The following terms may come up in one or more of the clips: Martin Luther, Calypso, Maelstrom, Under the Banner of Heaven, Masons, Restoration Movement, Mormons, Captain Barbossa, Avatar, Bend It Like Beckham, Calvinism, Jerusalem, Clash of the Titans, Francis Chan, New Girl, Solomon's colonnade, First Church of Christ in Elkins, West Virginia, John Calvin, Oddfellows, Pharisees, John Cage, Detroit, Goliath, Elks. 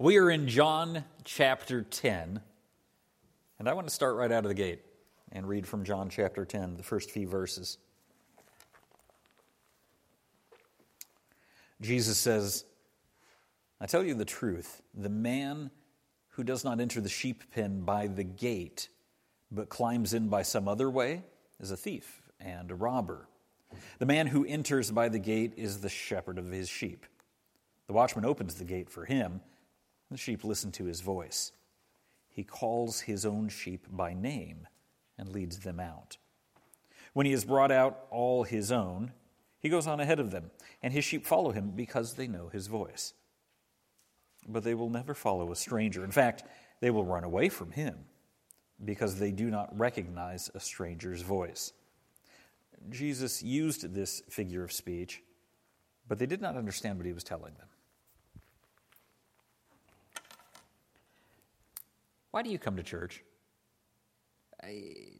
We are in John chapter 10, and I want to start right out of the gate and read from John chapter 10, the first few verses. Jesus says, I tell you the truth, the man who does not enter the sheep pen by the gate, but climbs in by some other way, is a thief and a robber. The man who enters by the gate is the shepherd of his sheep. The watchman opens the gate for him. The sheep listen to his voice. He calls his own sheep by name and leads them out. When he has brought out all his own, he goes on ahead of them, and his sheep follow him because they know his voice. But they will never follow a stranger. In fact, they will run away from him because they do not recognize a stranger's voice. Jesus used this figure of speech, but they did not understand what he was telling them. Why do you come to church?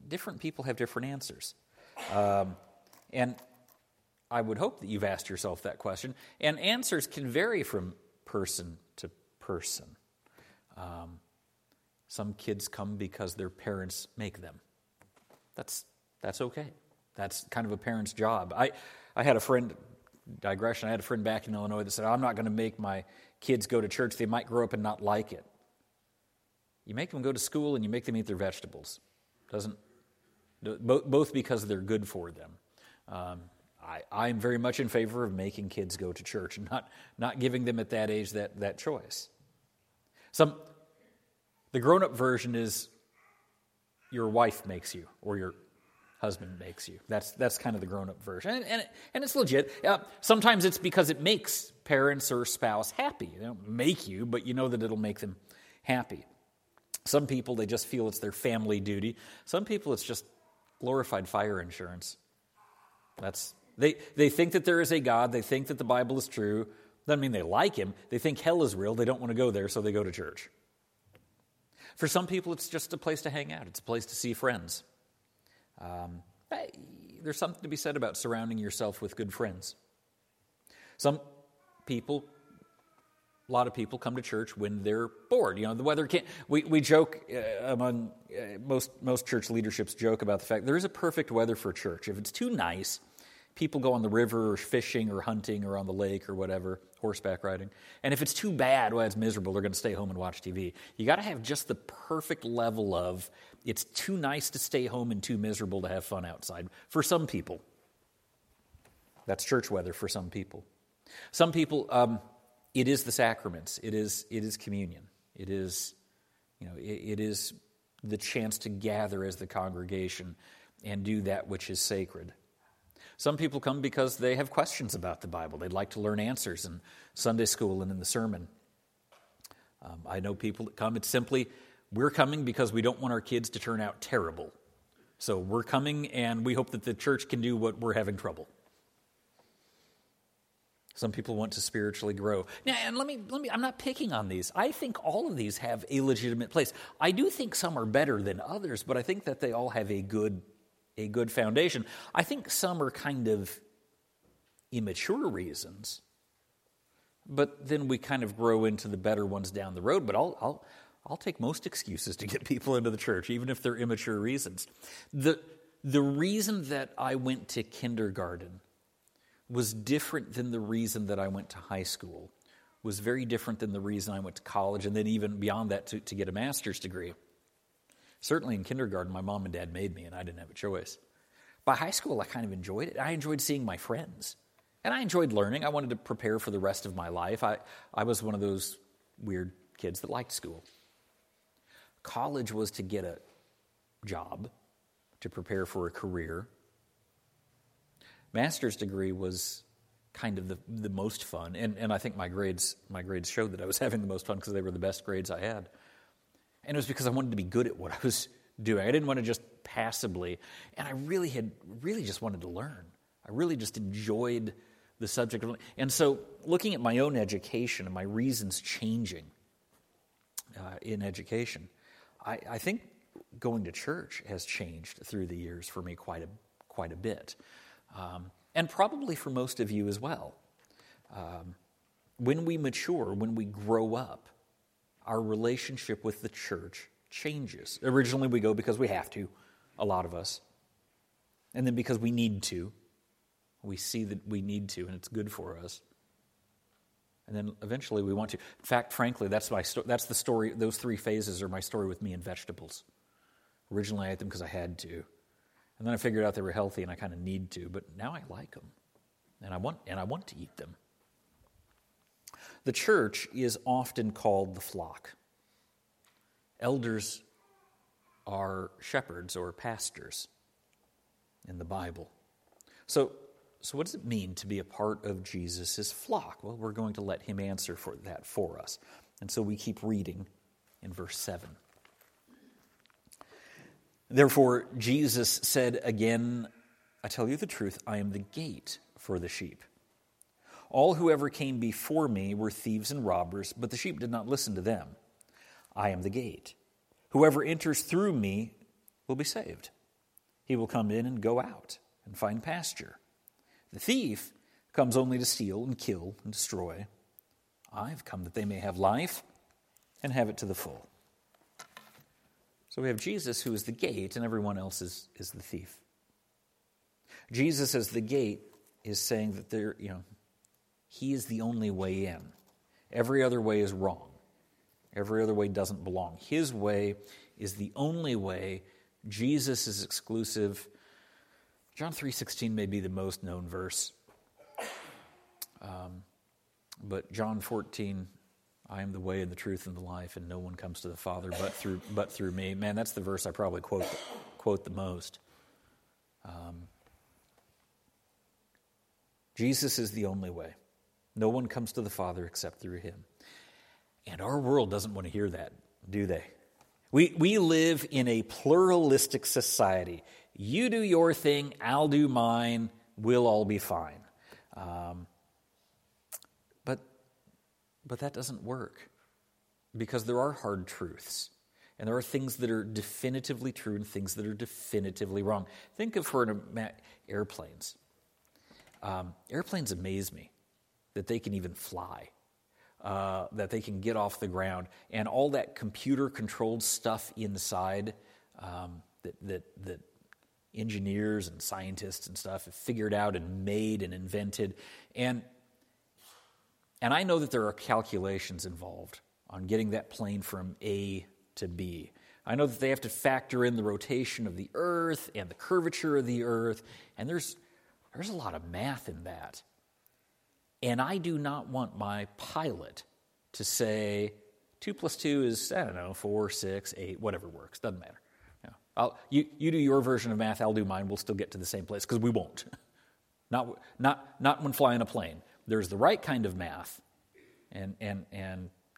Different people have different answers. And I would hope that you've asked yourself that question. And answers can vary from person to person. Some kids come because their parents make them. That's okay. That's kind of a parent's job. I had a friend, digression, I had a friend back in Illinois that said, I'm not going to make my kids go to church. They might grow up and not like it. You make them go to school and you make them eat their vegetables. Both because they're good for them. I'm very much in favor of making kids go to church and not giving them at that age that choice. The grown-up version is your wife makes you or your husband makes you. That's kind of the grown-up version, and it's legit. Sometimes it's because it makes parents or spouse happy. They don't make you, but you know that it'll make them happy. Some people, they just feel it's their family duty. Some people, it's just glorified fire insurance. They think that there is a God. They think that the Bible is true. Doesn't mean they like him. They think hell is real. They don't want to go there, so they go to church. For some people, it's just a place to hang out. It's a place to see friends. There's something to be said about surrounding yourself with good friends. Some people... A lot of people come to church when they're bored. You know, the weather can't... We joke among... Most church leaderships joke about the fact there is a perfect weather for church. If it's too nice, people go on the river or fishing or hunting or on the lake or whatever, horseback riding. And if it's too bad, well, it's miserable. They're going to stay home and watch TV. You got to have just the perfect level of it's too nice to stay home and too miserable to have fun outside. For some people. That's church weather for some people. Some people... It is the sacraments. It is communion. It is the chance to gather as the congregation and do that which is sacred. Some people come because they have questions about the Bible. They'd like to learn answers in Sunday school and in the sermon. I know people that come. It's simply, we're coming because we don't want our kids to turn out terrible. So we're coming and we hope that the church can do what we're having trouble. Some people want to spiritually grow. Now, and let me. I'm not picking on these. I think all of these have a legitimate place. I do think some are better than others, but I think that they all have a good foundation. I think some are kind of immature reasons, but then we kind of grow into the better ones down the road. But I'll take most excuses to get people into the church, even if they're immature reasons. The reason that I went to kindergarten was different than the reason that I went to high school, was very different than the reason I went to college, and then even beyond that to get a master's degree. Certainly in kindergarten, my mom and dad made me, and I didn't have a choice. By high school, I kind of enjoyed it. I enjoyed seeing my friends, and I enjoyed learning. I wanted to prepare for the rest of my life. I was one of those weird kids that liked school. College was to get a job, to prepare for a career. Master's degree was kind of the most fun, and I think my grades showed that I was having the most fun because they were the best grades I had. And it was because I wanted to be good at what I was doing. I didn't want to just passively. And I really just wanted to learn. I really just enjoyed the subject. And so looking at my own education and my reasons changing in education, I think going to church has changed through the years for me quite a bit. And probably for most of you as well. When we mature, when we grow up, our relationship with the church changes. Originally we go because we have to, a lot of us. And then because we need to. We see that we need to and it's good for us. And then eventually we want to. In fact, frankly, that's the story. Those three phases are my story with me and vegetables. Originally I ate them because I had to. And then I figured out they were healthy and I kind of need to, but now I like them. And I want to eat them. The church is often called the flock. Elders are shepherds or pastors in the Bible. So what does it mean to be a part of Jesus' flock? Well, we're going to let him answer for that for us. And so we keep reading in verse 7. Therefore, Jesus said again, I tell you the truth, I am the gate for the sheep. All whoever came before me were thieves and robbers, but the sheep did not listen to them. I am the gate. Whoever enters through me will be saved. He will come in and go out and find pasture. The thief comes only to steal and kill and destroy. I've come that they may have life and have it to the full. So we have Jesus who is the gate and everyone else is the thief. Jesus as the gate is saying that he is the only way in. Every other way is wrong. Every other way doesn't belong. His way is the only way. Jesus is exclusive. John 3:16 may be the most known verse. But John 14, I am the way and the truth and the life, and no one comes to the Father but through me. Man, that's the verse I probably quote the most. Jesus is the only way. No one comes to the Father except through him. And our world doesn't want to hear that, do they? We live in a pluralistic society. You do your thing, I'll do mine, we'll all be fine. But that doesn't work because there are hard truths and there are things that are definitively true and things that are definitively wrong. Think of airplanes. Airplanes amaze me that they can even fly, that they can get off the ground, and all that computer-controlled stuff inside that engineers and scientists and stuff have figured out and made and invented. And I know that there are calculations involved on getting that plane from A to B. I know that they have to factor in the rotation of the Earth and the curvature of the Earth, and there's a lot of math in that. And I do not want my pilot to say 2 plus 2 is, 4, 6, 8, whatever works. Doesn't matter. No. You do your version of math, I'll do mine. We'll still get to the same place because we won't. Not when flying a plane. There's the right kind of math and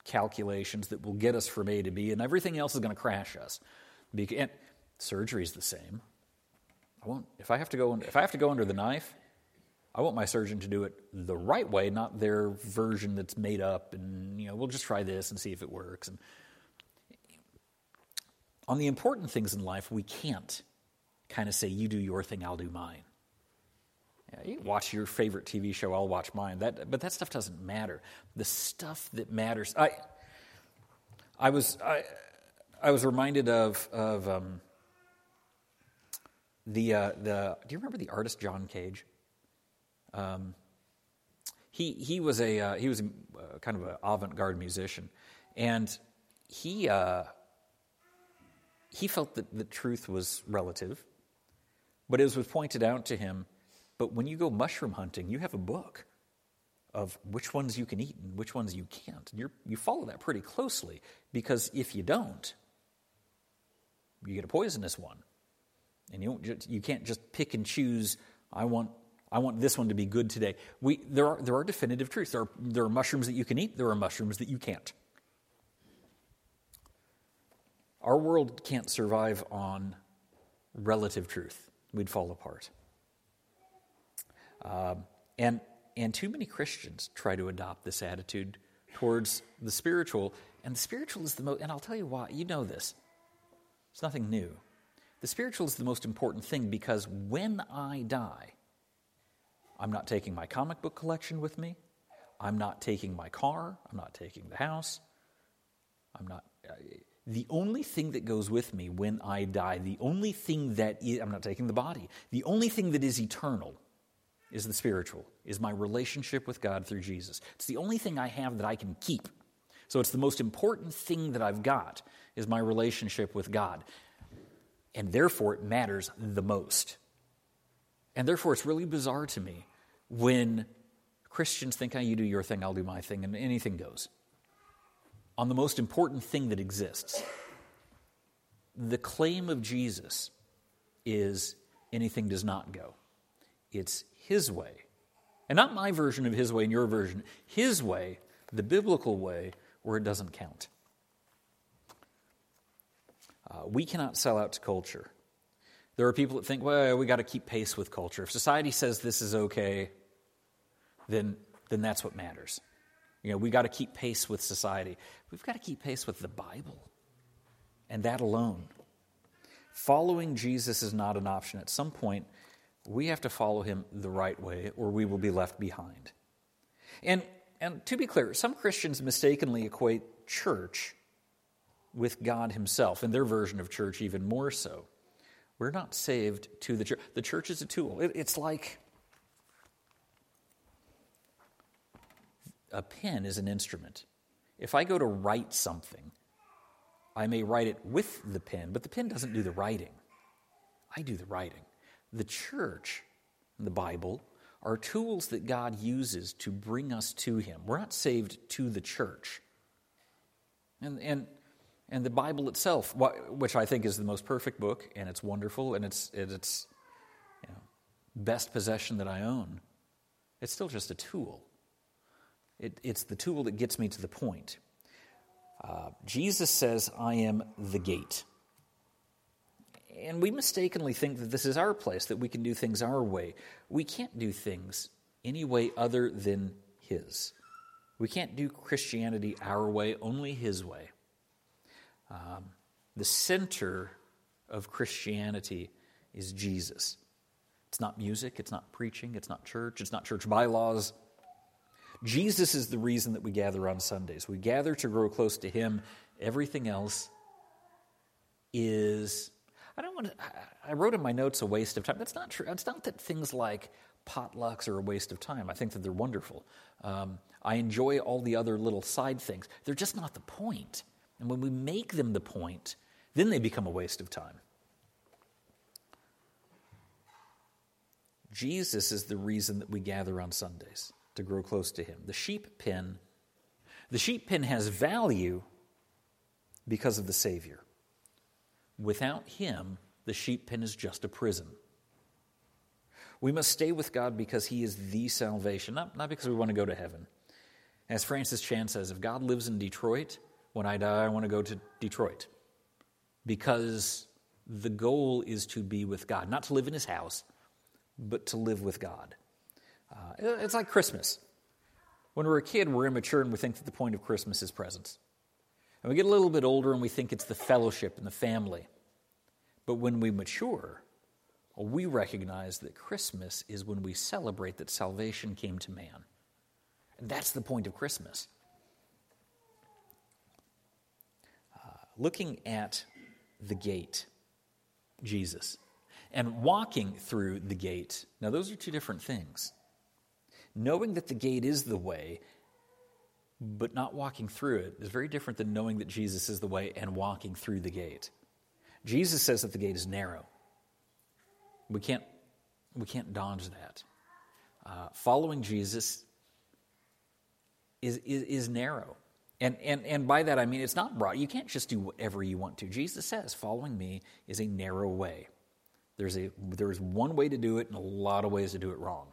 calculations that will get us from A to B, and everything else is going to crash us. And surgery is the same. If I have to go under the knife, I want my surgeon to do it the right way, not their version that's made up and, we'll just try this and see if it works. And on the important things in life, we can't kind of say, you do your thing, I'll do mine. You watch your favorite TV show, I'll watch mine. But that stuff doesn't matter. The stuff that matters... I was reminded of the do you remember the artist John Cage? He was kind of an avant-garde musician, and he felt that the truth was relative, but it was pointed out to him. But when you go mushroom hunting, you have a book of which ones you can eat and which ones you can't, and you follow that pretty closely because if you don't, you get a poisonous one, and you can't just pick and choose. I want this one to be good today. There are definitive truths. There are mushrooms that you can eat. There are mushrooms that you can't. Our world can't survive on relative truth. We'd fall apart. And too many Christians try to adopt this attitude towards the spiritual, and the spiritual is the most, and I'll tell you why, you know this. It's nothing new. The spiritual is the most important thing because when I die, I'm not taking my comic book collection with me. I'm not taking my car. I'm not taking the house. I'm not... The only thing that goes with me when I die, the only thing that is, I'm not taking the body, the only thing that is eternal is the spiritual, is my relationship with God through Jesus. It's the only thing I have that I can keep. So it's the most important thing that I've got is my relationship with God. And therefore it matters the most. And therefore it's really bizarre to me when Christians think, oh, you do your thing, I'll do my thing, and anything goes. On the most important thing that exists. The claim of Jesus is anything does not go. It's his way. And not my version of his way and your version. His way, the biblical way, where it doesn't count. We cannot sell out to culture. There are people that think, well, we got to keep pace with culture. If society says this is okay, then that's what matters. You know, we got to keep pace with society. We've got to keep pace with the Bible, and that alone. Following Jesus is not an option. At some point, we have to follow him the right way, or we will be left behind. And to be clear, some Christians mistakenly equate church with God himself, and their version of church even more so. We're not saved to the church. The church is a tool. It's like... a pen is an instrument. If I go to write something, I may write it with the pen, but the pen doesn't do the writing. I do the writing. The church and the Bible are tools that God uses to bring us to him. We're not saved to the church. And the Bible itself, which I think is the most perfect book, and it's wonderful, and it's you know, best possession that I own, it's still just a tool. It's the tool that gets me to the point. Jesus says, I am the gate. And we mistakenly think that this is our place, that we can do things our way. We can't do things any way other than his. We can't do Christianity our way, only his way. The center of Christianity is Jesus. It's not music, it's not preaching, it's not church bylaws. Jesus is the reason that we gather on Sundays. We gather to grow close to him. Everything else is, I wrote in my notes a waste of time. That's not true. It's not that things like potlucks are a waste of time. I think that they're wonderful. I enjoy all the other little side things. They're just not the point. And when we make them the point, then they become a waste of time. Jesus is the reason that we gather on Sundays. To grow close to him. The sheep pen has value because of the Savior. Without him, the sheep pen is just a prison. We must stay with God because he is the salvation, not because we want to go to heaven. As Francis Chan says, if God lives in Detroit, when I die, I want to go to Detroit. Because the goal is to be with God, not to live in his house, but to live with God. It's like Christmas. When we're a kid, we're immature and we think that the point of Christmas is presents. And we get a little bit older and we think it's the fellowship and the family. But when we mature, we recognize that Christmas is when we celebrate that salvation came to man. And that's the point of Christmas. Looking at the gate, Jesus, and walking through the gate. Now, those are two different things. Knowing that the gate is the way, but not walking through it, is very different than knowing that Jesus is the way and walking through the gate. Jesus says that the gate is narrow. We can't dodge that. Following Jesus is narrow. And by that I mean it's not broad. You can't just do whatever you want to. Jesus says, following me is a narrow way. There is one way to do it and a lot of ways to do it wrong.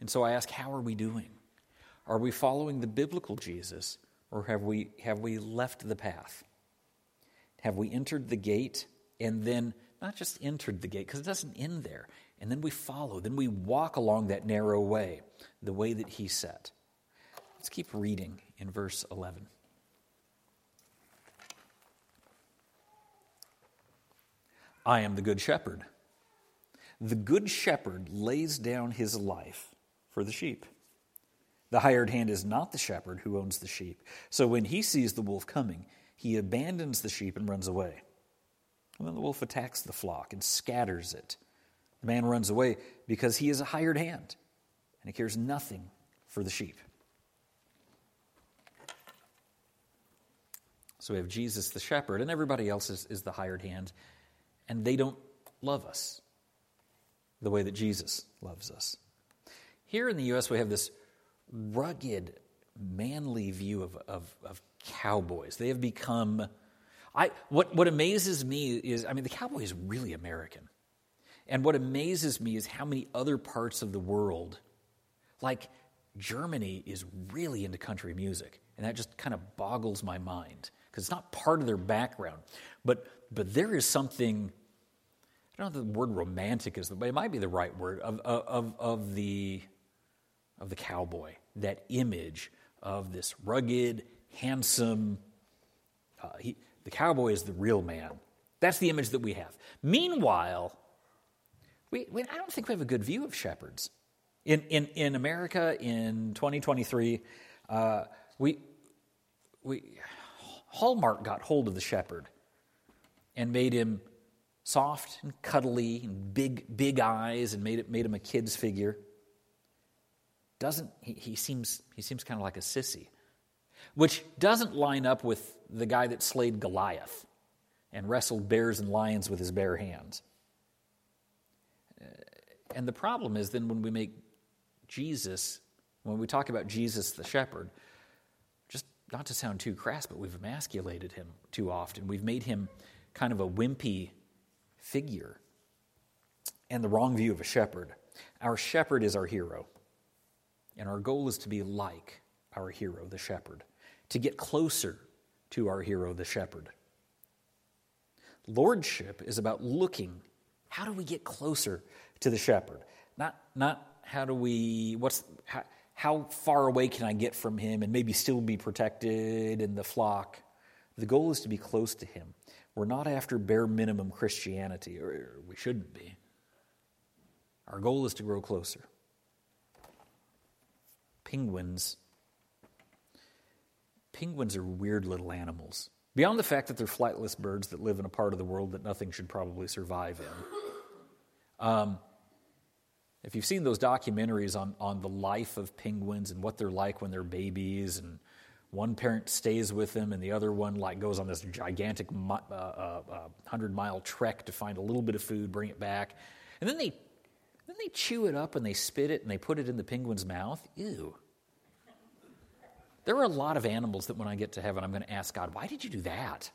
And so I ask, how are we doing? Are we following the biblical Jesus, or have we left the path? Have we entered the gate? And then not just entered the gate, because it doesn't end there. And then we follow. Then we walk along that narrow way, the way that he set. Let's keep reading in verse 11. I am the good shepherd. The good shepherd lays down his life for the sheep. The hired hand is not the shepherd who owns the sheep. So when he sees the wolf coming, he abandons the sheep and runs away. And then the wolf attacks the flock and scatters it. The man runs away because he is a hired hand, and he cares nothing for the sheep. So we have Jesus the shepherd, and everybody else is the hired hand, and they don't love us the way that Jesus loves us. Here in the U.S., we have this rugged, manly view of cowboys. They have become... What amazes me is, the cowboy is really American. And what amazes me is how many other parts of the world, like Germany, is really into country music. And that just kind of boggles my mind, because it's not part of their background. But there is something, I don't know if the word romantic is, but it might be the right word, of the cowboy, that image of this rugged, handsome... The cowboy is the real man. That's the image that we have. Meanwhile, we I don't think we have a good view of shepherds. In America in 2023, Hallmark got hold of the shepherd and made him soft and cuddly and big eyes, and made him a kid's figure. He seems kind of like a sissy, which doesn't line up with the guy that slayed Goliath and wrestled bears and lions with his bare hands. And the problem is then when we make Jesus, when we talk about Jesus the shepherd, just not to sound too crass, but we've emasculated him too often. We've made him kind of a wimpy figure, and the wrong view of a shepherd. Our shepherd is our hero, and our goal is to be like our hero the shepherd, to get closer to our hero the shepherd. Lordship is about looking, how do we get closer to the shepherd? Not how do we, how far away can I get from him and maybe still be protected in the flock? The goal is to be close to him. We're not after bare minimum Christianity, or we shouldn't be. Our goal is to grow closer. Penguins are weird little animals. Beyond the fact that they're flightless birds that live in a part of the world that nothing should probably survive in. If you've seen those documentaries on the life of penguins and what they're like when they're babies, and one parent stays with them and the other one goes on this gigantic 100-mile trek to find a little bit of food, bring it back, and then they chew it up and they spit it and they put it in the penguin's mouth. Ew. There are a lot of animals that when I get to heaven, I'm going to ask God, why did you do that?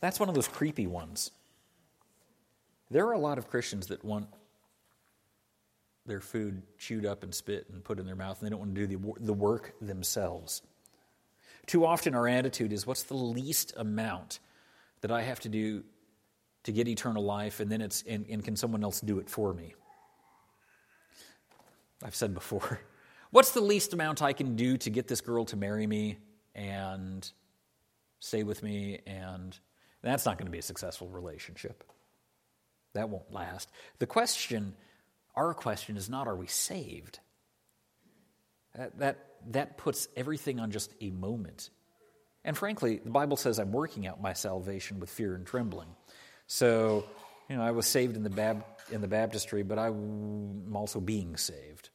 That's one of those creepy ones. There are a lot of Christians that want their food chewed up and spit and put in their mouth, and they don't want to do the work themselves. Too often our attitude is, what's the least amount that I have to do to get eternal life, and then can someone else do it for me? I've said before, what's the least amount I can do to get this girl to marry me and stay with me? And that's not going to be a successful relationship. That won't last. The question, our question, is not, are we saved? That puts everything on just a moment. And frankly, the Bible says I'm working out my salvation with fear and trembling. So, I was saved in the baptistry, but I'm also being saved.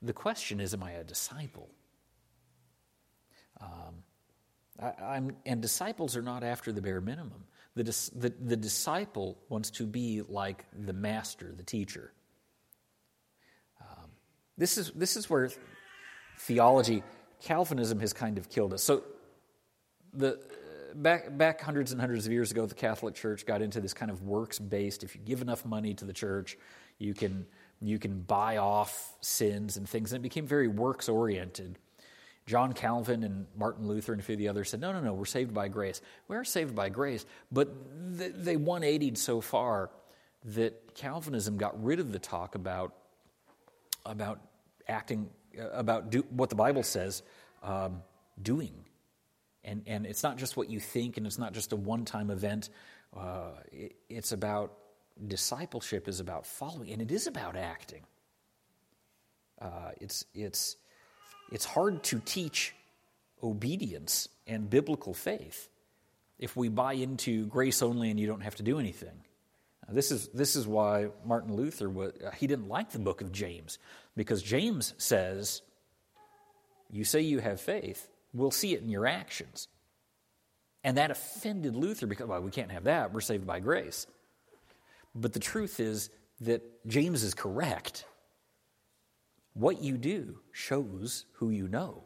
The question is, am I a disciple? And disciples are not after the bare minimum. The disciple wants to be like the master, the teacher. This is where theology, Calvinism, has kind of killed us. So, back hundreds and hundreds of years ago, the Catholic Church got into this kind of works-based. If you give enough money to the church, you can buy off sins and things, and it became very works-oriented. John Calvin and Martin Luther and a few of the others said, no, we're saved by grace. We are saved by grace, but they 180'd so far that Calvinism got rid of the talk about acting, about what the Bible says, doing. And it's not just what you think, and it's not just a one-time event. It's about discipleship, is about following, and it is about acting. It's hard to teach obedience and biblical faith if we buy into grace only and you don't have to do anything. Now, this is why Martin Luther he didn't like the book of James, because James says, "You say you have faith, we'll see it in your actions," and that offended Luther because, well, we can't have that. We're saved by grace. But the truth is that James is correct. What you do shows who you know.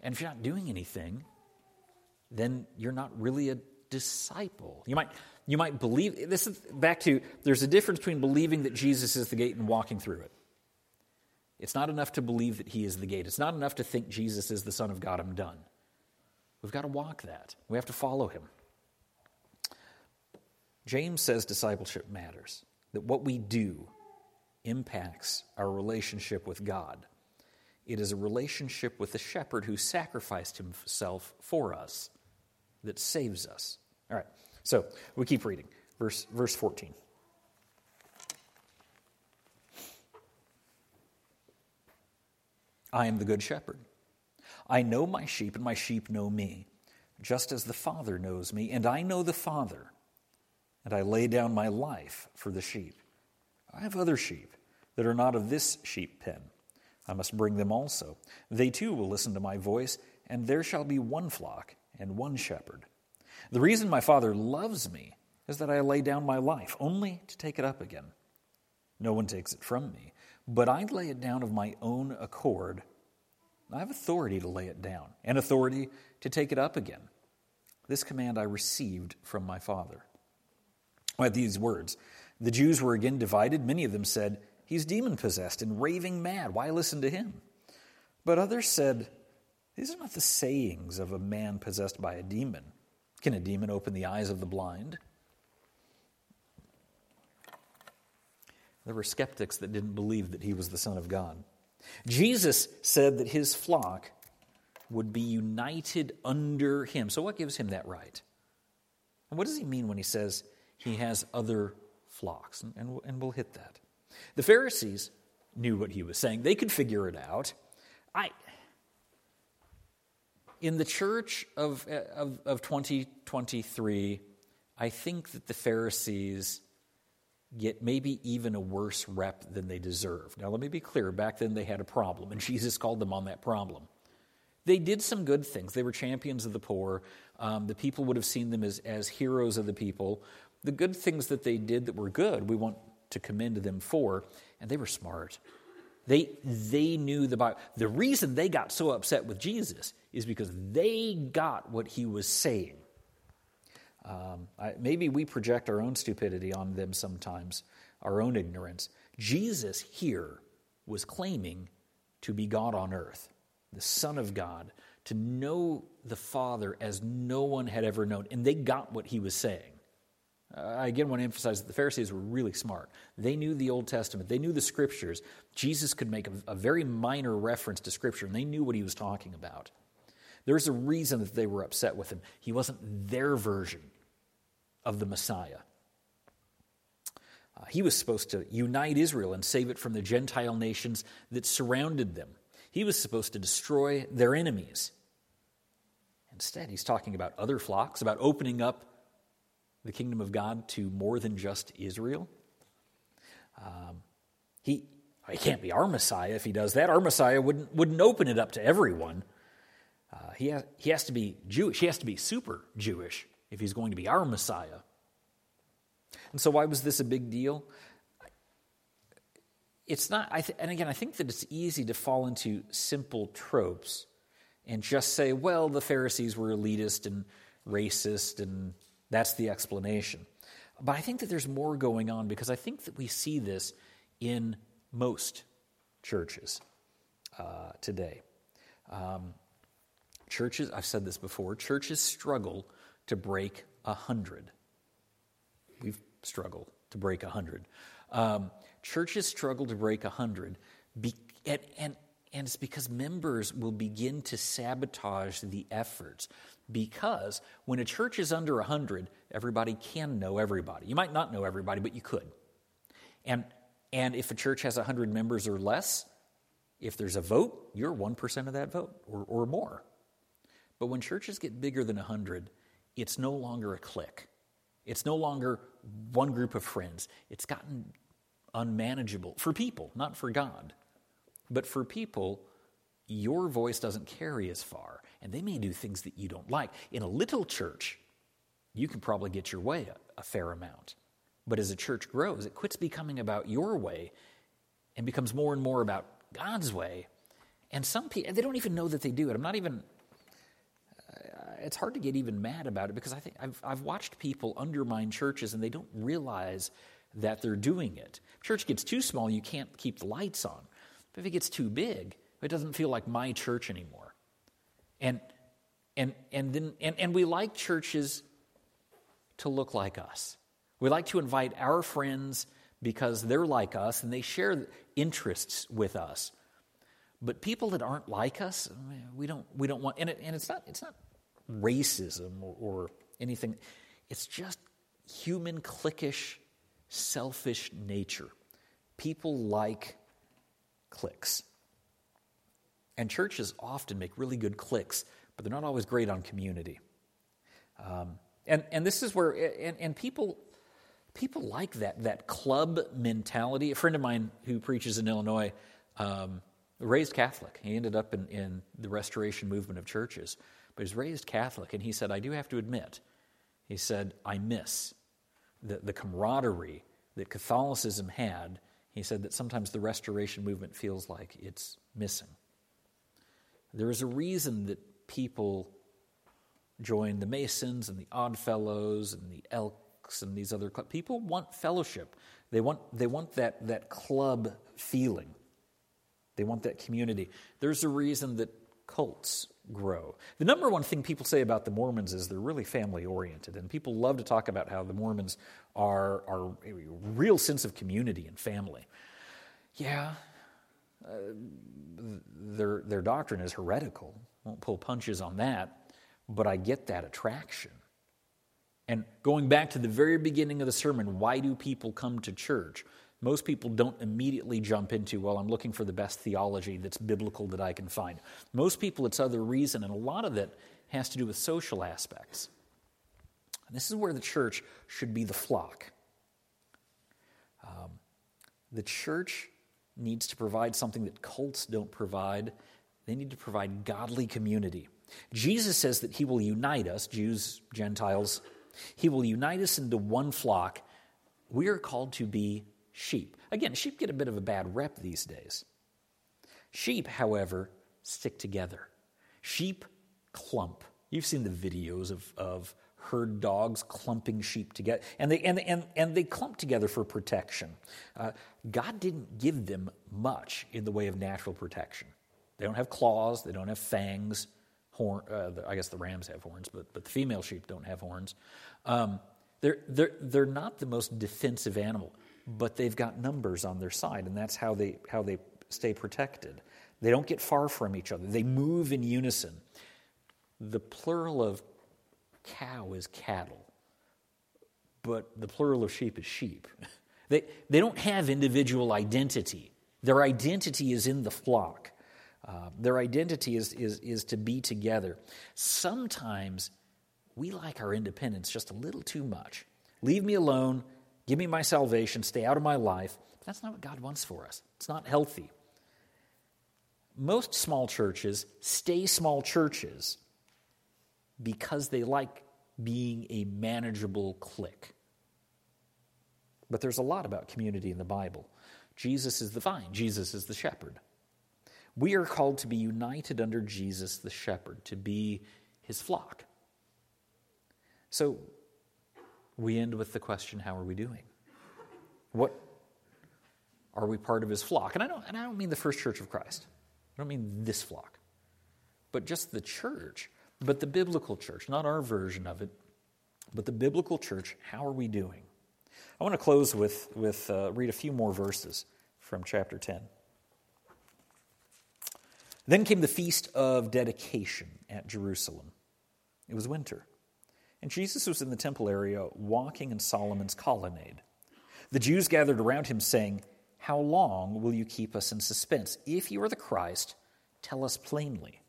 And if you're not doing anything, then you're not really a disciple. You might believe, this is back to, there's a difference between believing that Jesus is the gate and walking through it. It's not enough to believe that he is the gate. It's not enough to think Jesus is the Son of God, I'm done. We've got to walk that. We have to follow him. James says discipleship matters, that what we do impacts our relationship with God. It is a relationship with the shepherd who sacrificed himself for us that saves us. All right, so we keep reading. Verse 14. I am the good shepherd. I know my sheep, and my sheep know me, just as the Father knows me, and I know the Father, and I lay down my life for the sheep. I have other sheep that are not of this sheep pen. I must bring them also. They too will listen to my voice, and there shall be one flock and one shepherd. The reason my Father loves me is that I lay down my life, only to take it up again. No one takes it from me, but I lay it down of my own accord. I have authority to lay it down, and authority to take it up again. This command I received from my Father. At these words, the Jews were again divided. Many of them said, he's demon-possessed and raving mad. Why listen to him? But others said, these are not the sayings of a man possessed by a demon. Can a demon open the eyes of the blind? There were skeptics that didn't believe that he was the Son of God. Jesus said that his flock would be united under him. So what gives him that right? And what does he mean when he says he has other flocks? And we'll hit that. The Pharisees knew what he was saying. They could figure it out. In the church of 2023, I think that the Pharisees get maybe even a worse rep than they deserve. Now, let me be clear. Back then, they had a problem, and Jesus called them on that problem. They did some good things. They were champions of the poor. The people would have seen them as heroes of the people. The good things that they did that were good, we want to commend them for, and they were smart. They knew the Bible. The reason they got so upset with Jesus is because they got what he was saying. Maybe we project our own stupidity on them sometimes, our own ignorance. Jesus here was claiming to be God on earth, the Son of God, to know the Father as no one had ever known, and they got what he was saying. I again want to emphasize that the Pharisees were really smart. They knew the Old Testament. They knew the Scriptures. Jesus could make a very minor reference to Scripture, and they knew what he was talking about. There's a reason that they were upset with him. He wasn't their version of the Messiah. He was supposed to unite Israel and save it from the Gentile nations that surrounded them. He was supposed to destroy their enemies. Instead, he's talking about other flocks, about opening up the kingdom of God to more than just Israel. He can't be our Messiah if he does that. Our Messiah wouldn't open it up to everyone. He has to be Jewish. He has to be super Jewish if he's going to be our Messiah. And so why was this a big deal? It's not. And again, I think that it's easy to fall into simple tropes and just say, well, the Pharisees were elitist and racist, and that's the explanation. But I think that there's more going on, because I think that we see this in most churches today. Churches, I've said this before, churches struggle to break 100. We've struggled to break 100. Churches struggle to break 100, and it's because members will begin to sabotage the efforts. Because when a church is under 100, everybody can know everybody. You might not know everybody, but you could. And if a church has 100 members or less, if there's a vote, you're 1% of that vote or more. But when churches get bigger than 100, it's no longer a clique. It's no longer one group of friends. It's gotten unmanageable for people, not for God. But for people, your voice doesn't carry as far, and they may do things that you don't like. In a little church, you can probably get your way a fair amount. But as a church grows, it quits becoming about your way and becomes more and more about God's way. And some people, they don't even know that they do it. I'm not even, it's hard to get even mad about it, because I think I've watched people undermine churches and they don't realize that they're doing it. If church gets too small, you can't keep the lights on. But if it gets too big, it doesn't feel like my church anymore. And then we like churches to look like us. We like to invite our friends because they're like us and they share interests with us. But people that aren't like us, we don't want. And it's not racism or anything. It's just human, cliquish, selfish nature. People like cliques. And churches often make really good cliques, but they're not always great on community. And this is where people like that club mentality. A friend of mine who preaches in Illinois, raised Catholic. He ended up in the Restoration Movement of churches, but he's raised Catholic. And he said, I do have to admit, he said, I miss the camaraderie that Catholicism had. He said that sometimes the Restoration Movement feels like it's missing. There is a reason that people join the Masons and the Oddfellows and the Elks and these other clubs. People want fellowship. They want that club feeling. They want that community. There's a reason that cults grow. The number one thing people say about the Mormons is they're really family-oriented, and people love to talk about how the Mormons are a real sense of community and family. Yeah. Their doctrine is heretical. Won't pull punches on that, but I get that attraction. And going back to the very beginning of the sermon, why do people come to church? Most people don't immediately jump into, well, I'm looking for the best theology that's biblical that I can find. Most people, it's other reason, and a lot of it has to do with social aspects. And this is where the church should be the flock. The church needs to provide something that cults don't provide. They need to provide godly community. Jesus says that he will unite us, Jews, Gentiles. He will unite us into one flock. We are called to be sheep. Again, sheep get a bit of a bad rep these days. Sheep, however, stick together. Sheep clump. You've seen the videos of herd dogs clumping sheep together, and they clump together for protection. God didn't give them much in the way of natural protection. They don't have claws, they don't have fangs. I guess the rams have horns, but the female sheep don't have horns. They're not the most defensive animal, but they've got numbers on their side, and that's how they stay protected. They don't get far from each other. They move in unison. The plural of cow is cattle, but the plural of sheep is sheep. They don't have individual identity. Their identity is in the flock. Their identity is to be together. Sometimes we like our independence just a little too much. Leave me alone. Give me my salvation. Stay out of my life. But that's not what God wants for us. It's not healthy. Most small churches stay small churches because they like being a manageable clique. But there's a lot about community in the Bible. Jesus is the vine. Jesus is the shepherd. We are called to be united under Jesus the shepherd, to be his flock. So we end with the question, how are we doing? What are we part of his flock? And I don't mean the First Church of Christ. I don't mean this flock. but just the church, but the biblical church, not our version of it, but the biblical church. How are we doing? I want to close with read a few more verses from chapter 10. Then came the feast of dedication at Jerusalem. It was winter, and Jesus was in the temple area walking in Solomon's colonnade. The Jews gathered around him saying, "How long will you keep us in suspense? If you are the Christ, tell us plainly."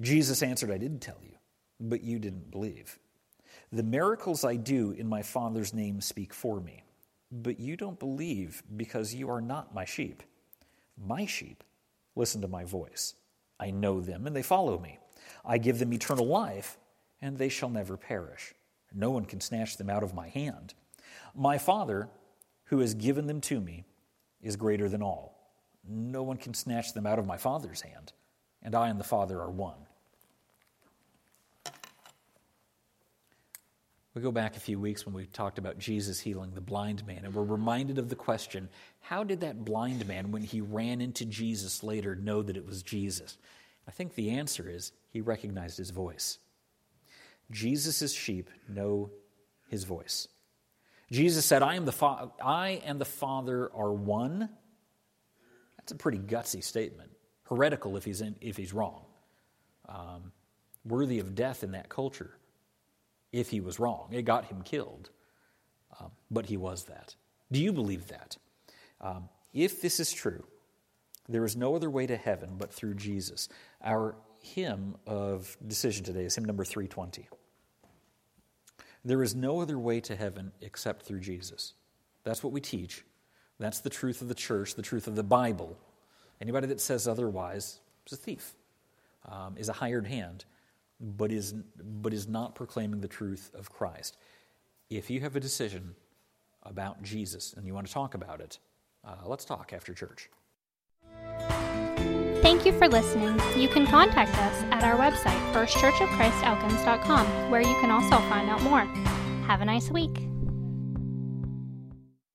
Jesus answered, "I did tell you, but you didn't believe. The miracles I do in my Father's name speak for me, but you don't believe because you are not my sheep. My sheep listen to my voice. I know them and they follow me. I give them eternal life and they shall never perish. No one can snatch them out of my hand. My Father, who has given them to me, is greater than all. No one can snatch them out of my Father's hand, and I and the Father are one." We go back a few weeks when we talked about Jesus healing the blind man, and we're reminded of the question, how did that blind man, when he ran into Jesus later, know that it was Jesus? I think the answer is he recognized his voice. Jesus' sheep know his voice. Jesus said, I and the Father are one. That's a pretty gutsy statement. Heretical if he's wrong. Worthy of death in that culture if he was wrong. It got him killed, but he was that. Do you believe that? If this is true, there is no other way to heaven but through Jesus. Our hymn of decision today is hymn number 320. There is no other way to heaven except through Jesus. That's what we teach. That's the truth of the church, the truth of the Bible. Anybody that says otherwise is a thief, is a hired hand, but is not proclaiming the truth of Christ. If you have a decision about Jesus and you want to talk about it, let's talk after church. Thank you for listening. You can contact us at our website, firstchurchofchristelkins.com, where you can also find out more. Have a nice week.